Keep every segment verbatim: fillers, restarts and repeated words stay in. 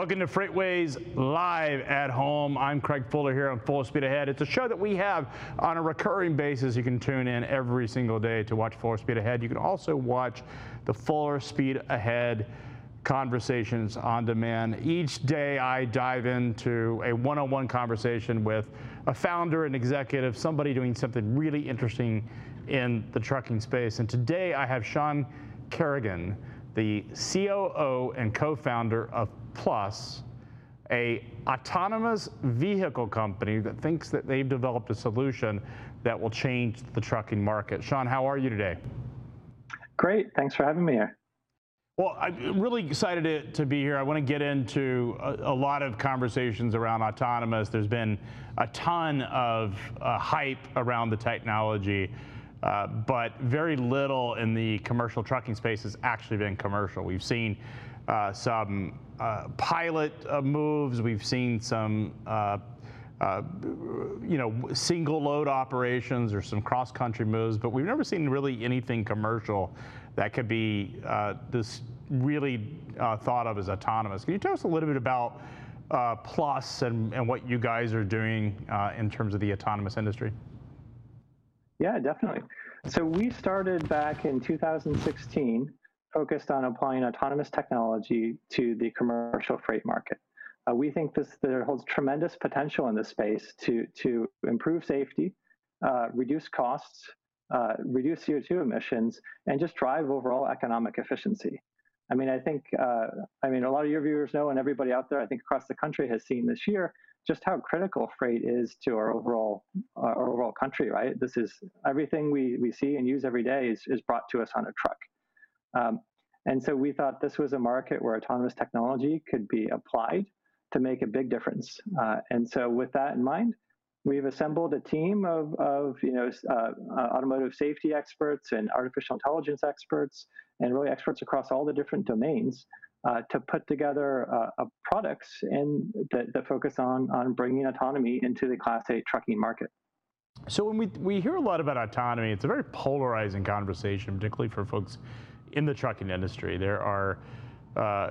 Welcome to FreightWaves Live at Home. I'm Craig Fuller here on Fuller Speed Ahead. It's a show that we have on a recurring basis. You can tune in every single day to watch Fuller Speed Ahead. You can also watch the Fuller Speed Ahead conversations on demand. Each day I dive into a one-on-one conversation with a founder, an executive, somebody doing something really interesting in the trucking space. And today I have Sean Kerrigan, the C O O and co-founder of Plus, a autonomous vehicle company that thinks that they've developed a solution that will change the trucking market. Sean, how are you today? Great, thanks for having me here. Well, I'm really excited to, to be here. I want to get into a, a lot of conversations around autonomous. There's been a ton of uh, hype around the technology. Uh, but very little in the commercial trucking space has actually been commercial. We've seen uh, some uh, pilot uh, moves. We've seen some, uh, uh, you know, single load operations or some cross-country moves. But we've never seen really anything commercial that could be uh, this really uh, thought of as autonomous. Can you tell us a little bit about uh, Plus and, and what you guys are doing uh, in terms of the autonomous industry? Yeah, definitely. So we started back in two thousand sixteen, focused on applying autonomous technology to the commercial freight market. Uh, we think this there holds tremendous potential in this space to, to improve safety, uh, reduce costs, uh, reduce C O two emissions, and just drive overall economic efficiency. I mean, I think, uh, I mean, a lot of your viewers know, and everybody out there, I think across the country has seen this year, just how critical freight is to our overall uh, our overall country, right? This is everything we, we see and use every day is, is brought to us on a truck. Um, and so we thought this was a market where autonomous technology could be applied to make a big difference. Uh, and so with that in mind, we've assembled a team of, of you know, uh, automotive safety experts and artificial intelligence experts and really experts across all the different domains Uh, to put together uh, uh, products and that, that focus on on bringing autonomy into the Class eight trucking market. So when we, we hear a lot about autonomy, it's a very polarizing conversation, particularly for folks in the trucking industry. There are uh,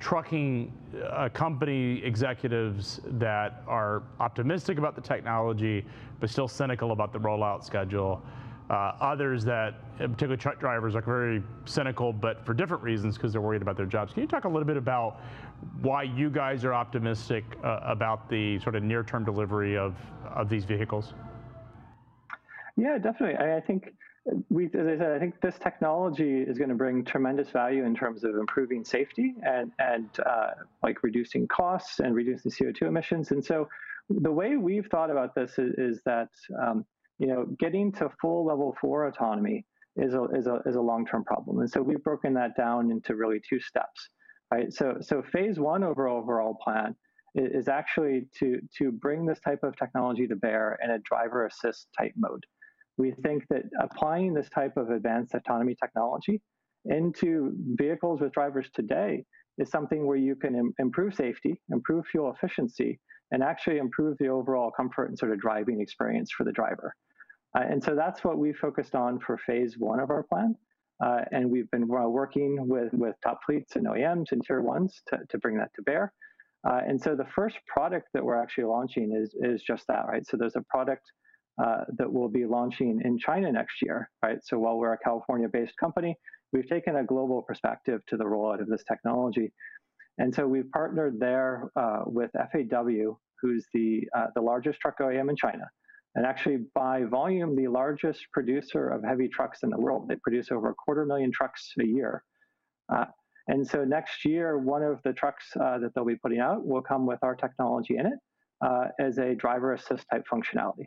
trucking uh, company executives that are optimistic about the technology, but still cynical about the rollout schedule. Uh, others that, particularly truck drivers, are very cynical, but for different reasons because they're worried about their jobs. Can you talk a little bit about why you guys are optimistic uh, about the sort of near-term delivery of, of these vehicles? Yeah, definitely. I, I think, we, as I said, I think this technology is going to bring tremendous value in terms of improving safety and, and uh, like reducing costs and reducing C O two emissions. And so the way we've thought about this is, is that um, you know, getting to full level four autonomy is a is a is a long-term problem, and so we've broken that down into really two steps, right? So so phase one of our overall plan is, is actually to to bring this type of technology to bear in a driver assist type mode. We think that applying this type of advanced autonomy technology into vehicles with drivers today is something where you can im- improve safety, improve fuel efficiency, and actually improve the overall comfort and sort of driving experience for the driver. Uh, and so that's what we focused on for phase one of our plan. Uh, and we've been uh, working with, with top fleets and O E Ms and tier ones to, to bring that to bear. Uh, and so the first product that we're actually launching is, is just that, right? So there's a product uh, that we'll be launching in China next year, right? So while we're a California-based company, we've taken a global perspective to the rollout of this technology. And so we've partnered there uh, with F A W, who's the uh, the largest truck O E M in China, and actually by volume, the largest producer of heavy trucks in the world. They produce over a quarter million trucks a year. Uh, and so next year, one of the trucks uh, that they'll be putting out will come with our technology in it uh, as a driver assist type functionality.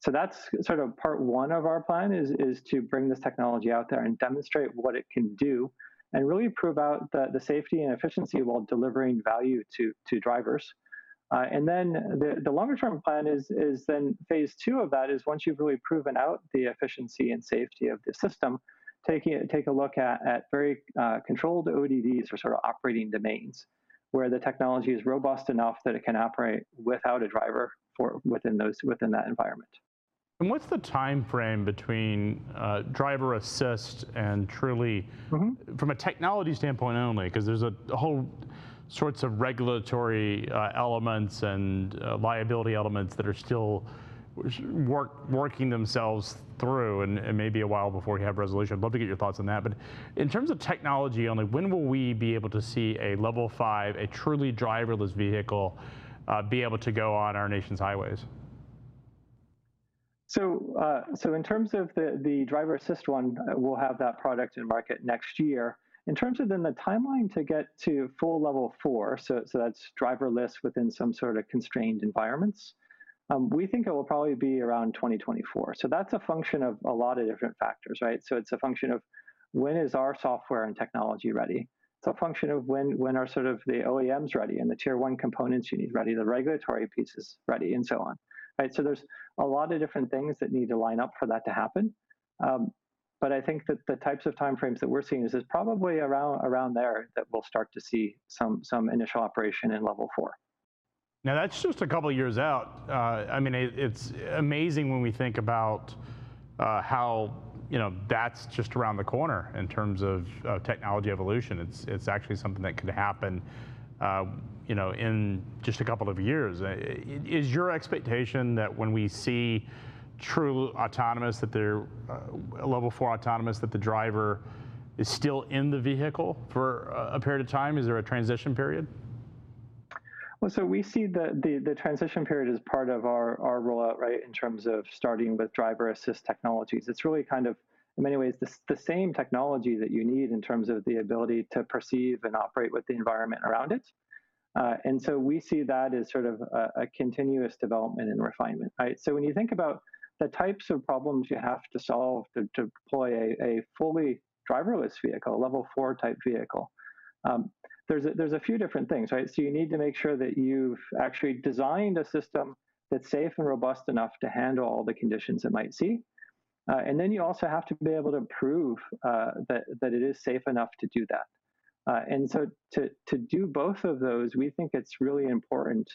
So that's sort of part one of our plan is, is to bring this technology out there and demonstrate what it can do and really prove out the, the safety and efficiency while delivering value to, to drivers. Uh, and then the, the longer term plan is, is then phase two of that is once you've really proven out the efficiency and safety of the system, taking take a look at, at very uh, controlled O D Ds or sort of operating domains where the technology is robust enough that it can operate without a driver for within those within that environment. And what's the time frame between uh, driver assist and truly, mm-hmm. from a technology standpoint only, because there's a, a whole sorts of regulatory uh, elements and uh, liability elements that are still work, working themselves through, and, and maybe a while before we have resolution. I'd love to get your thoughts on that. But in terms of technology only, when will we be able to see a level five, a truly driverless vehicle uh, be able to go on our nation's highways? So, uh, so in terms of the, the driver assist one, we'll have that product in market next year. In terms of then the timeline to get to full level four, so, so that's driverless within some sort of constrained environments, um, we think it will probably be around twenty twenty-four. So that's a function of a lot of different factors, right? So it's a function of when is our software and technology ready? It's a function of when when are sort of the O E Ms ready and the tier one components you need ready, the regulatory pieces ready, and so on. Right, so there's a lot of different things that need to line up for that to happen, um, but I think that the types of timeframes that we're seeing is, is probably around around there that we'll start to see some some initial operation in level four. Now that's just a couple of years out. Uh, I mean, it, it's amazing when we think about uh, how you know that's just around the corner in terms of uh, technology evolution. It's it's actually something that could happen. Uh, you know, in just a couple of years. Is your expectation that when we see true autonomous, that they're uh, level four autonomous, that the driver is still in the vehicle for a period of time? Is there a transition period? Well, so we see the, the, the transition period as part of our, our rollout, right, in terms of starting with driver assist technologies. It's really kind of, in many ways, the, the same technology that you need in terms of the ability to perceive and operate with the environment around it. Uh, and so we see that as sort of a, a continuous development and refinement, right? So when you think about the types of problems you have to solve to, to deploy a, a fully driverless vehicle, level four type vehicle, um, there's, a, there's a few different things, right? So you need to make sure that you've actually designed a system that's safe and robust enough to handle all the conditions it might see. Uh, and then you also have to be able to prove uh, that, that it is safe enough to do that. Uh, and so to, to do both of those, we think it's really important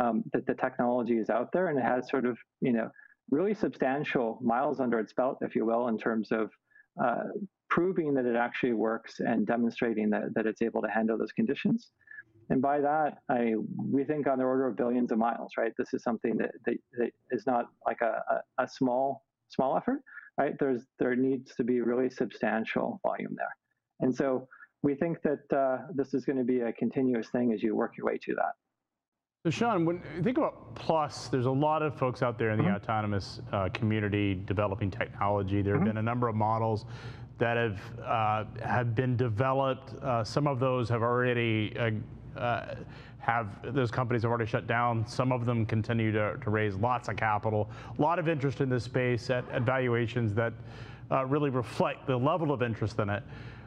um, that the technology is out there and it has sort of, you know, really substantial miles under its belt, if you will, in terms of uh, proving that it actually works and demonstrating that, that it's able to handle those conditions. And by that, I, we think on the order of billions of miles, right? This is something that, that, that is not like a, a, a small, small effort, right? There's, there needs to be really substantial volume there. And so we think that uh, this is going to be a continuous thing as you work your way to that. So Sean, when you think about Plus, there's a lot of folks out there in the mm-hmm. autonomous uh, community developing technology. There have mm-hmm. been a number of models that have, uh, have been developed. Uh, some of those have already, uh, uh, have those companies have already shut down. Some of them continue to, to raise lots of capital. A lot of interest in this space at, at valuations that uh, really reflect the level of interest in it.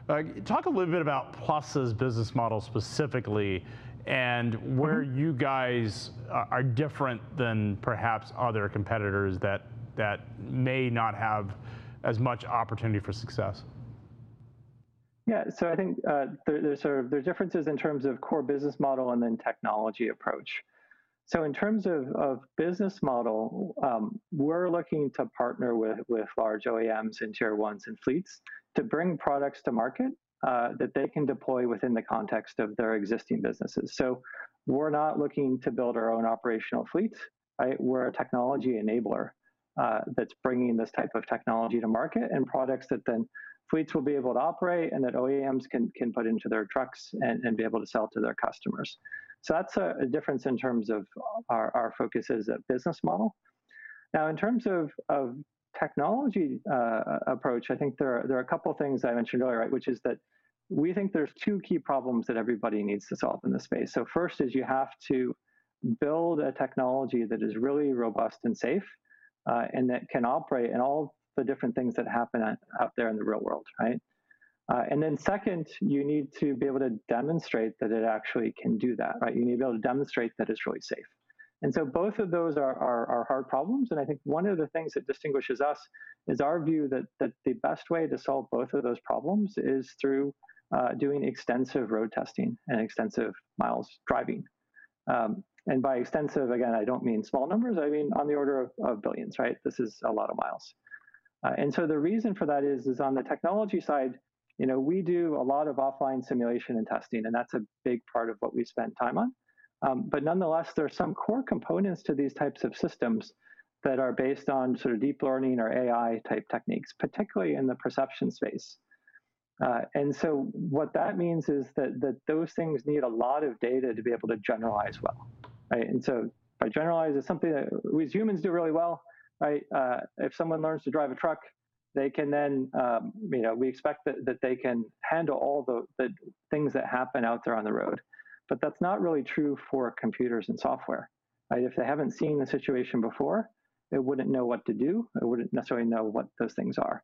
Uh, talk a little bit about Plus's business model specifically and where mm-hmm. you guys are different than perhaps other competitors that, that may not have as much opportunity for success. Yeah, so I think uh, there, there's sort of, there are differences in terms of core business model and then technology approach. So in terms of, of business model, um, we're looking to partner with, with large O E Ms and tier ones and fleets to bring products to market uh, that they can deploy within the context of their existing businesses. So we're not looking to build our own operational fleet, right? We're a technology enabler uh, that's bringing this type of technology to market and products that then fleets will be able to operate and that O E Ms can, can put into their trucks and, and be able to sell to their customers. So that's a, a difference in terms of our, our focus as a business model. Now, in terms of, of technology uh, approach, I think there are, there are a couple of things I mentioned earlier, right, which is that we think there's two key problems that everybody needs to solve in this space. So first is you have to build a technology that is really robust and safe uh, and that can operate in all the different things that happen out there in the real world, right? Uh, and then second, you need to be able to demonstrate that it actually can do that, right? You need to be able to demonstrate that it's really safe. And so both of those are, are, are hard problems. And I think one of the things that distinguishes us is our view that, that the best way to solve both of those problems is through uh, doing extensive road testing and extensive miles driving. Um, and by extensive, again, I don't mean small numbers. I mean on the order of, of billions, right? This is a lot of miles. Uh, and so the reason for that is, is on the technology side, you know, we do a lot of offline simulation and testing, and that's a big part of what we spend time on. Um, but nonetheless, there are some core components to these types of systems that are based on sort of deep learning or A I type techniques, particularly in the perception space. Uh, and so what that means is that, that those things need a lot of data to be able to generalize well, right? And so by generalize, it's something that we as humans do really well, right? Uh, if someone learns to drive a truck, they can then, um, you know, we expect that, that they can handle all the, the things that happen out there on the road. But that's not really true for computers and software, right? If they haven't seen the situation before, it wouldn't know what to do. It wouldn't necessarily know what those things are.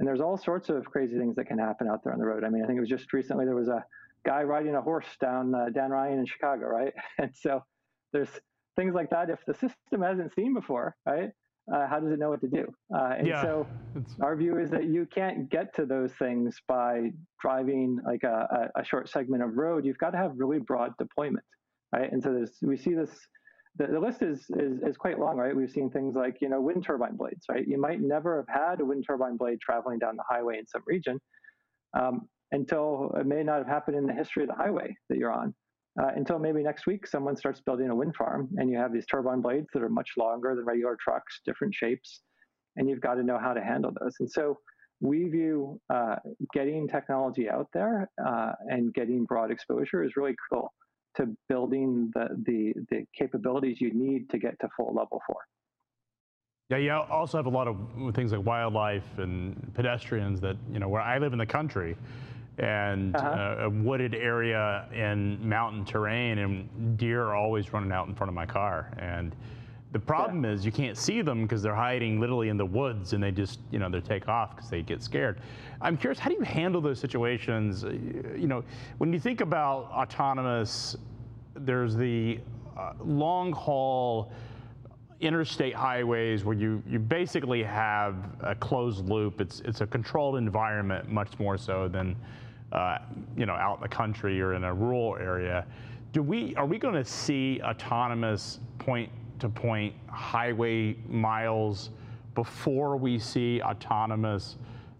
And there's all sorts of crazy things that can happen out there on the road. I mean, I think it was just recently there was a guy riding a horse down uh, Dan Ryan in Chicago, right? And so there's things like that. If the system hasn't seen before, right, uh, how does it know what to do? Uh, and yeah, so it's... our view is that you can't get to those things by driving like a, a short segment of road. You've got to have really broad deployment, right? And so there's, we see this. The, the list is, is is quite long, right? We've seen things like, you know, wind turbine blades, right? You might never have had a wind turbine blade traveling down the highway in some region um, until it may not have happened in the history of the highway that you're on, uh, until maybe next week someone starts building a wind farm and you have these turbine blades that are much longer than regular trucks, different shapes, and you've got to know how to handle those. And so we view uh, getting technology out there uh, and getting broad exposure is really cool to building the, the the capabilities you need to get to full level four. Yeah, you also have a lot of things like wildlife and pedestrians that, you know, where I live in the country and uh-huh. uh, a wooded area and mountain terrain, and deer are always running out in front of my car. And the problem yeah. is you can't see them because they're hiding literally in the woods, and they just, you know, they take off because they get scared. I'm curious, how do you handle those situations? You know, when you think about autonomous, there's the uh, long haul interstate highways where you, you basically have a closed loop. It's, it's a controlled environment much more so than, uh, you know, out in the country or in a rural area. Do we, are we going to see autonomous point to point highway miles before we see autonomous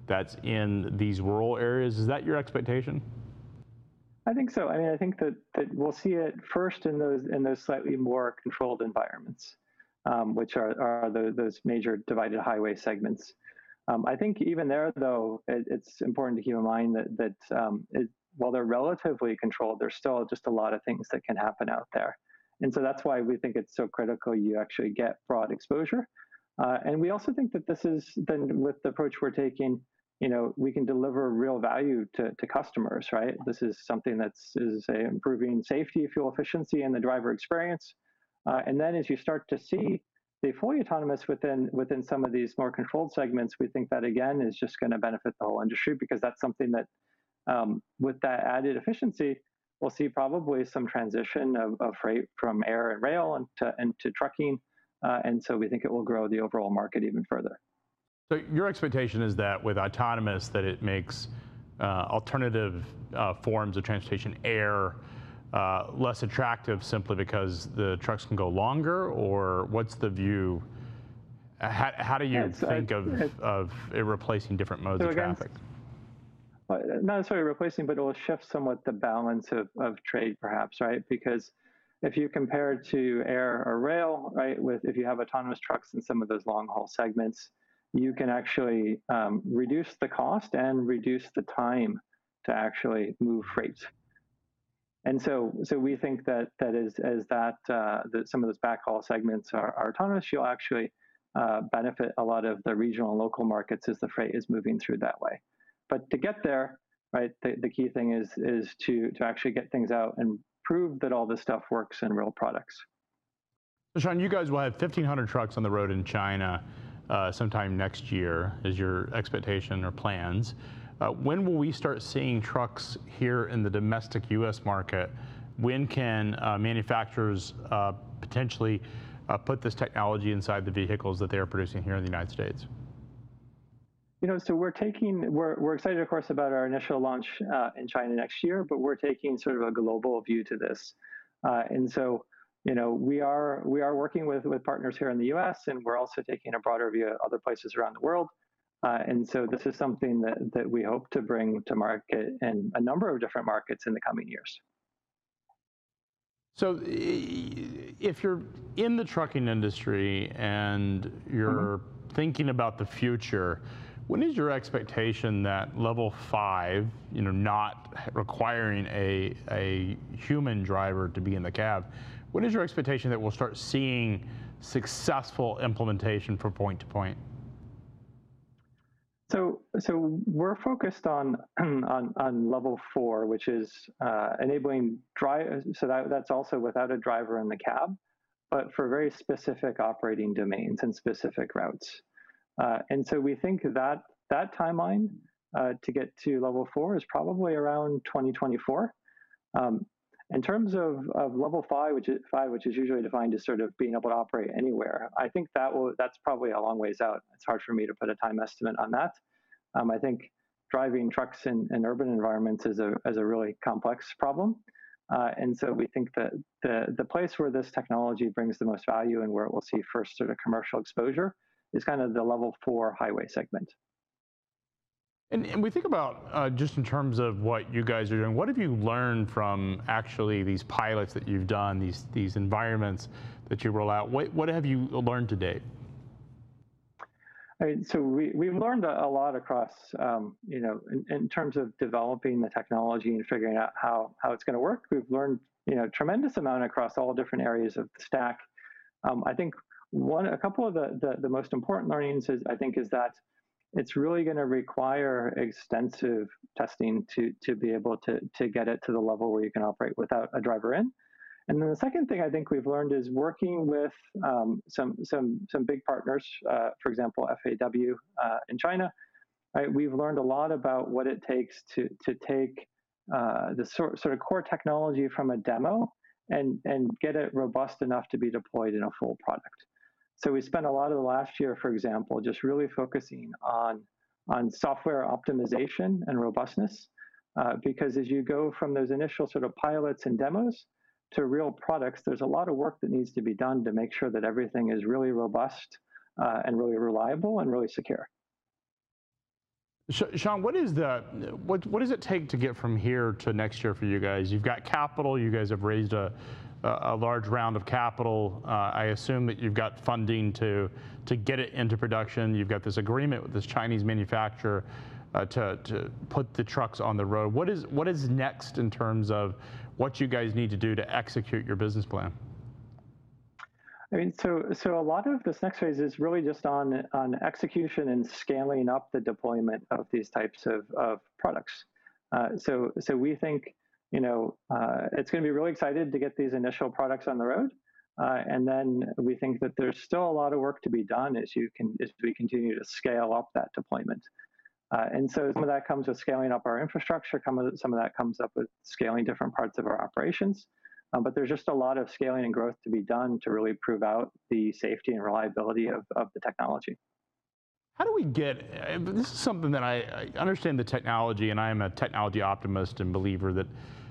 that's in these rural areas? Is that your expectation? I think so. I mean, I think that, that we'll see it first in those in those slightly more controlled environments, um, which are, are the, those major divided highway segments. Um, I think even there, though, it, it's important to keep in mind that, that um, it, while they're relatively controlled, there's still just a lot of things that can happen out there. And so that's why we think it's so critical you actually get broad exposure. Uh, and we also think that this is, then with the approach we're taking, you know, we can deliver real value to, to customers, right? This is something that's is a improving safety, fuel efficiency, and the driver experience. Uh, and then as you start to see the fully autonomous within, within some of these more controlled segments, we think that, again, is just going to benefit the whole industry, because that's something that, um, with that added efficiency, we'll see probably some transition of, of freight from air and rail and to, and to trucking. Uh, and so we think it will grow the overall market even further. So your expectation is that with autonomous, that it makes uh, alternative uh, forms of transportation, air, uh, less attractive simply because the trucks can go longer? Or what's the view? How, how do you it's, think uh, of, of it replacing different modes so of again, traffic? Well, not necessarily replacing, but it will shift somewhat the balance of, of trade, perhaps, right? Because if you compare it to air or rail, right, with if you have autonomous trucks in some of those long-haul segments, you can actually um, reduce the cost and reduce the time to actually move freight. And so, so we think that that is as that, uh, that some of those backhaul segments are, are autonomous, you'll actually uh, benefit a lot of the regional and local markets as the freight is moving through that way. But to get there, right, the, the key thing is is to, to actually get things out and prove that all this stuff works in real products. So Sean, you guys will have fifteen hundred trucks on the road in China uh, sometime next year, is your expectation or plans. Uh, when will we start seeing trucks here in the domestic U S market? When can uh, manufacturers uh, potentially uh, put this technology inside the vehicles that they are producing here in the United States? You know, so we're taking, we're, we're excited, of course, about our initial launch uh, in China next year, but we're taking sort of a global view to this. Uh, and so, you know, we are we are working with, with partners here in the U S, and we're also taking a broader view of other places around the world. Uh, and so this is something that, that we hope to bring to market in a number of different markets in the coming years. So if you're in the trucking industry and you're mm-hmm. thinking about the future, when is your expectation that level five, you know, not requiring a, a human driver to be in the cab, when is your expectation that we'll start seeing successful implementation for point to point? So, so we're focused on on, on level four, which is uh, enabling drive. So that, that's also without a driver in the cab, but for very specific operating domains and specific routes. Uh, and so we think that that timeline uh, to get to level four is probably around twenty twenty-four. Um, in terms of, of level five, which is five, which is usually defined as sort of being able to operate anywhere, I think that will that's probably a long ways out. It's hard for me to put a time estimate on that. Um, I think driving trucks in, in urban environments is a is a really complex problem, uh, and so we think that the the place where this technology brings the most value and where it will see first sort of commercial exposure is kind of the level four highway segment. And, and we think about, uh, just in terms of what you guys are doing, what have you learned from actually these pilots that you've done, these, these environments that you roll out? What, what have you learned to date? I mean, so we, we've learned a, a lot across, um, you know, in, in terms of developing the technology and figuring out how, how it's going to work. We've learned, you know, a tremendous amount across all different areas of the stack. Um, I think One, a couple of the, the, the most important learnings is, I think, is that it's really going to require extensive testing to, to be able to, to get it to the level where you can operate without a driver in. And then the second thing I think we've learned is working with um, some, some, some big partners, uh, for example, F A W uh, in China, right? We've learned a lot about what it takes to, to take uh, the sort, sort of core technology from a demo and, and get it robust enough to be deployed in a full product. So we spent a lot of the last year, for example, just really focusing on, on software optimization and robustness, uh, because as you go from those initial sort of pilots and demos to real products, there's a lot of work that needs to be done to make sure that everything is really robust uh, and really reliable and really secure. Sean, what is the what what does it take to get from here to next year for you guys? You've got capital. You guys have raised a a large round of capital. Uh, I assume that you've got funding to to get it into production. You've got this agreement with this Chinese manufacturer uh, to to put the trucks on the road. What is what is next in terms of what you guys need to do to execute your business plan? I mean, so so a lot of this next phase is really just on on execution and scaling up the deployment of these types of, of products. Uh, so so we think, you know, uh, it's going to be really exciting to get these initial products on the road, uh, and then we think that there's still a lot of work to be done as you can as we continue to scale up that deployment. Uh, and so some of that comes with scaling up our infrastructure. Some of that comes up with scaling different parts of our operations. Um, but there's just a lot of scaling and growth to be done to really prove out the safety and reliability of, of the technology. How do we get, this is something that I, I understand the technology, and I am a technology optimist and believer that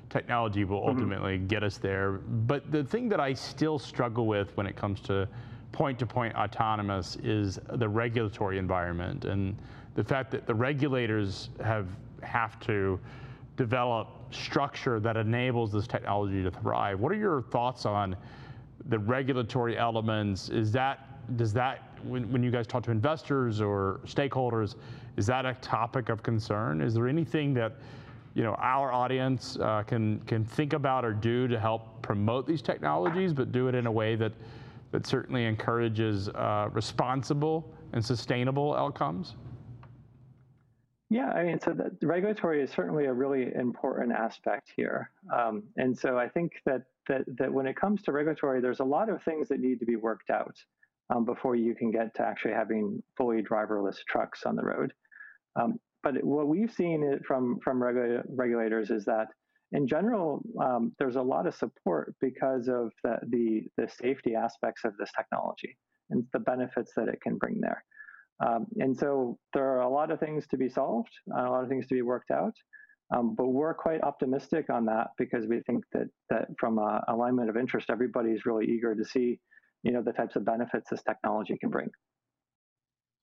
technology will ultimately mm-hmm. get us there. But the thing that I still struggle with when it comes to point-to-point autonomous is the regulatory environment and the fact that the regulators have, have to develop structure that enables this technology to thrive. What are your thoughts on the regulatory elements? Is that, does that, when, when you guys talk to investors or stakeholders, is that a topic of concern? Is there anything that, you know, our audience uh, can, can think about or do to help promote these technologies, but do it in a way that, that certainly encourages uh, responsible and sustainable outcomes? Yeah, I mean, so the regulatory is certainly a really important aspect here. Um, and so I think that, that that when it comes to regulatory, there's a lot of things that need to be worked out um, before you can get to actually having fully driverless trucks on the road. Um, but what we've seen from, from regu regulators is that, in general, um, there's a lot of support because of the, the, the safety aspects of this technology and the benefits that it can bring there. Um, and so there are a lot of things to be solved, a lot of things to be worked out, um, but we're quite optimistic on that because we think that, that from a alignment of interest, everybody's really eager to see, you know, the types of benefits this technology can bring.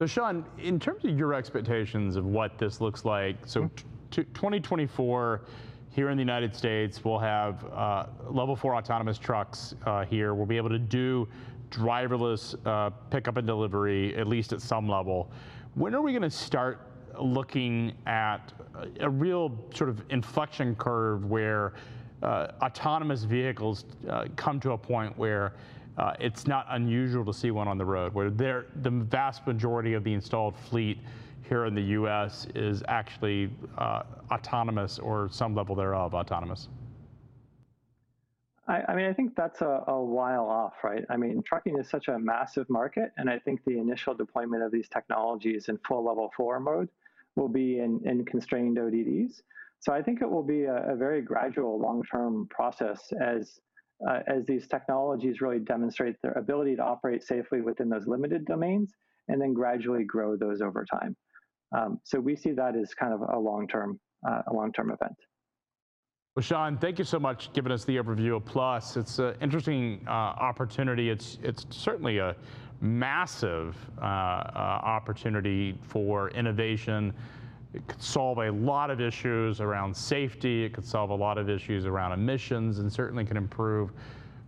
So Sean, in terms of your expectations of what this looks like, so t twenty twenty-four here in the United States, we'll have uh, level four autonomous trucks uh, here. We'll be able to do driverless uh, pickup and delivery, at least at some level. When are we going to start looking at a, a real sort of inflection curve where uh, autonomous vehicles uh, come to a point where uh, it's not unusual to see one on the road, where they're, the vast majority of the installed fleet here in the U S is actually uh, autonomous or some level thereof autonomous? I, I mean, I think that's a, a while off, right? I mean, trucking is such a massive market, and I think the initial deployment of these technologies in full level four mode will be in, in constrained O D Ds. So I think it will be a, a very gradual long-term process as, uh, as these technologies really demonstrate their ability to operate safely within those limited domains and then gradually grow those over time. Um, so we see that as kind of a long-term uh, a long-term event. Well, Sean, thank you so much for giving us the overview of Plus. It's an interesting uh, opportunity. It's, it's certainly a massive uh, uh, opportunity for innovation. It could solve a lot of issues around safety. It could solve a lot of issues around emissions, and certainly can improve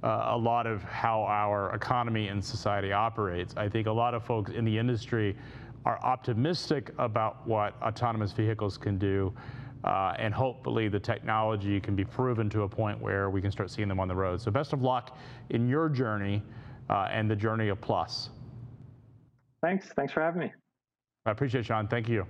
Uh, a lot of how our economy and society operates. I think a lot of folks in the industry are optimistic about what autonomous vehicles can do, uh, and hopefully the technology can be proven to a point where we can start seeing them on the road. So best of luck in your journey uh, and the journey of Plus. Thanks. Thanks for having me. I appreciate it, Sean. Thank you.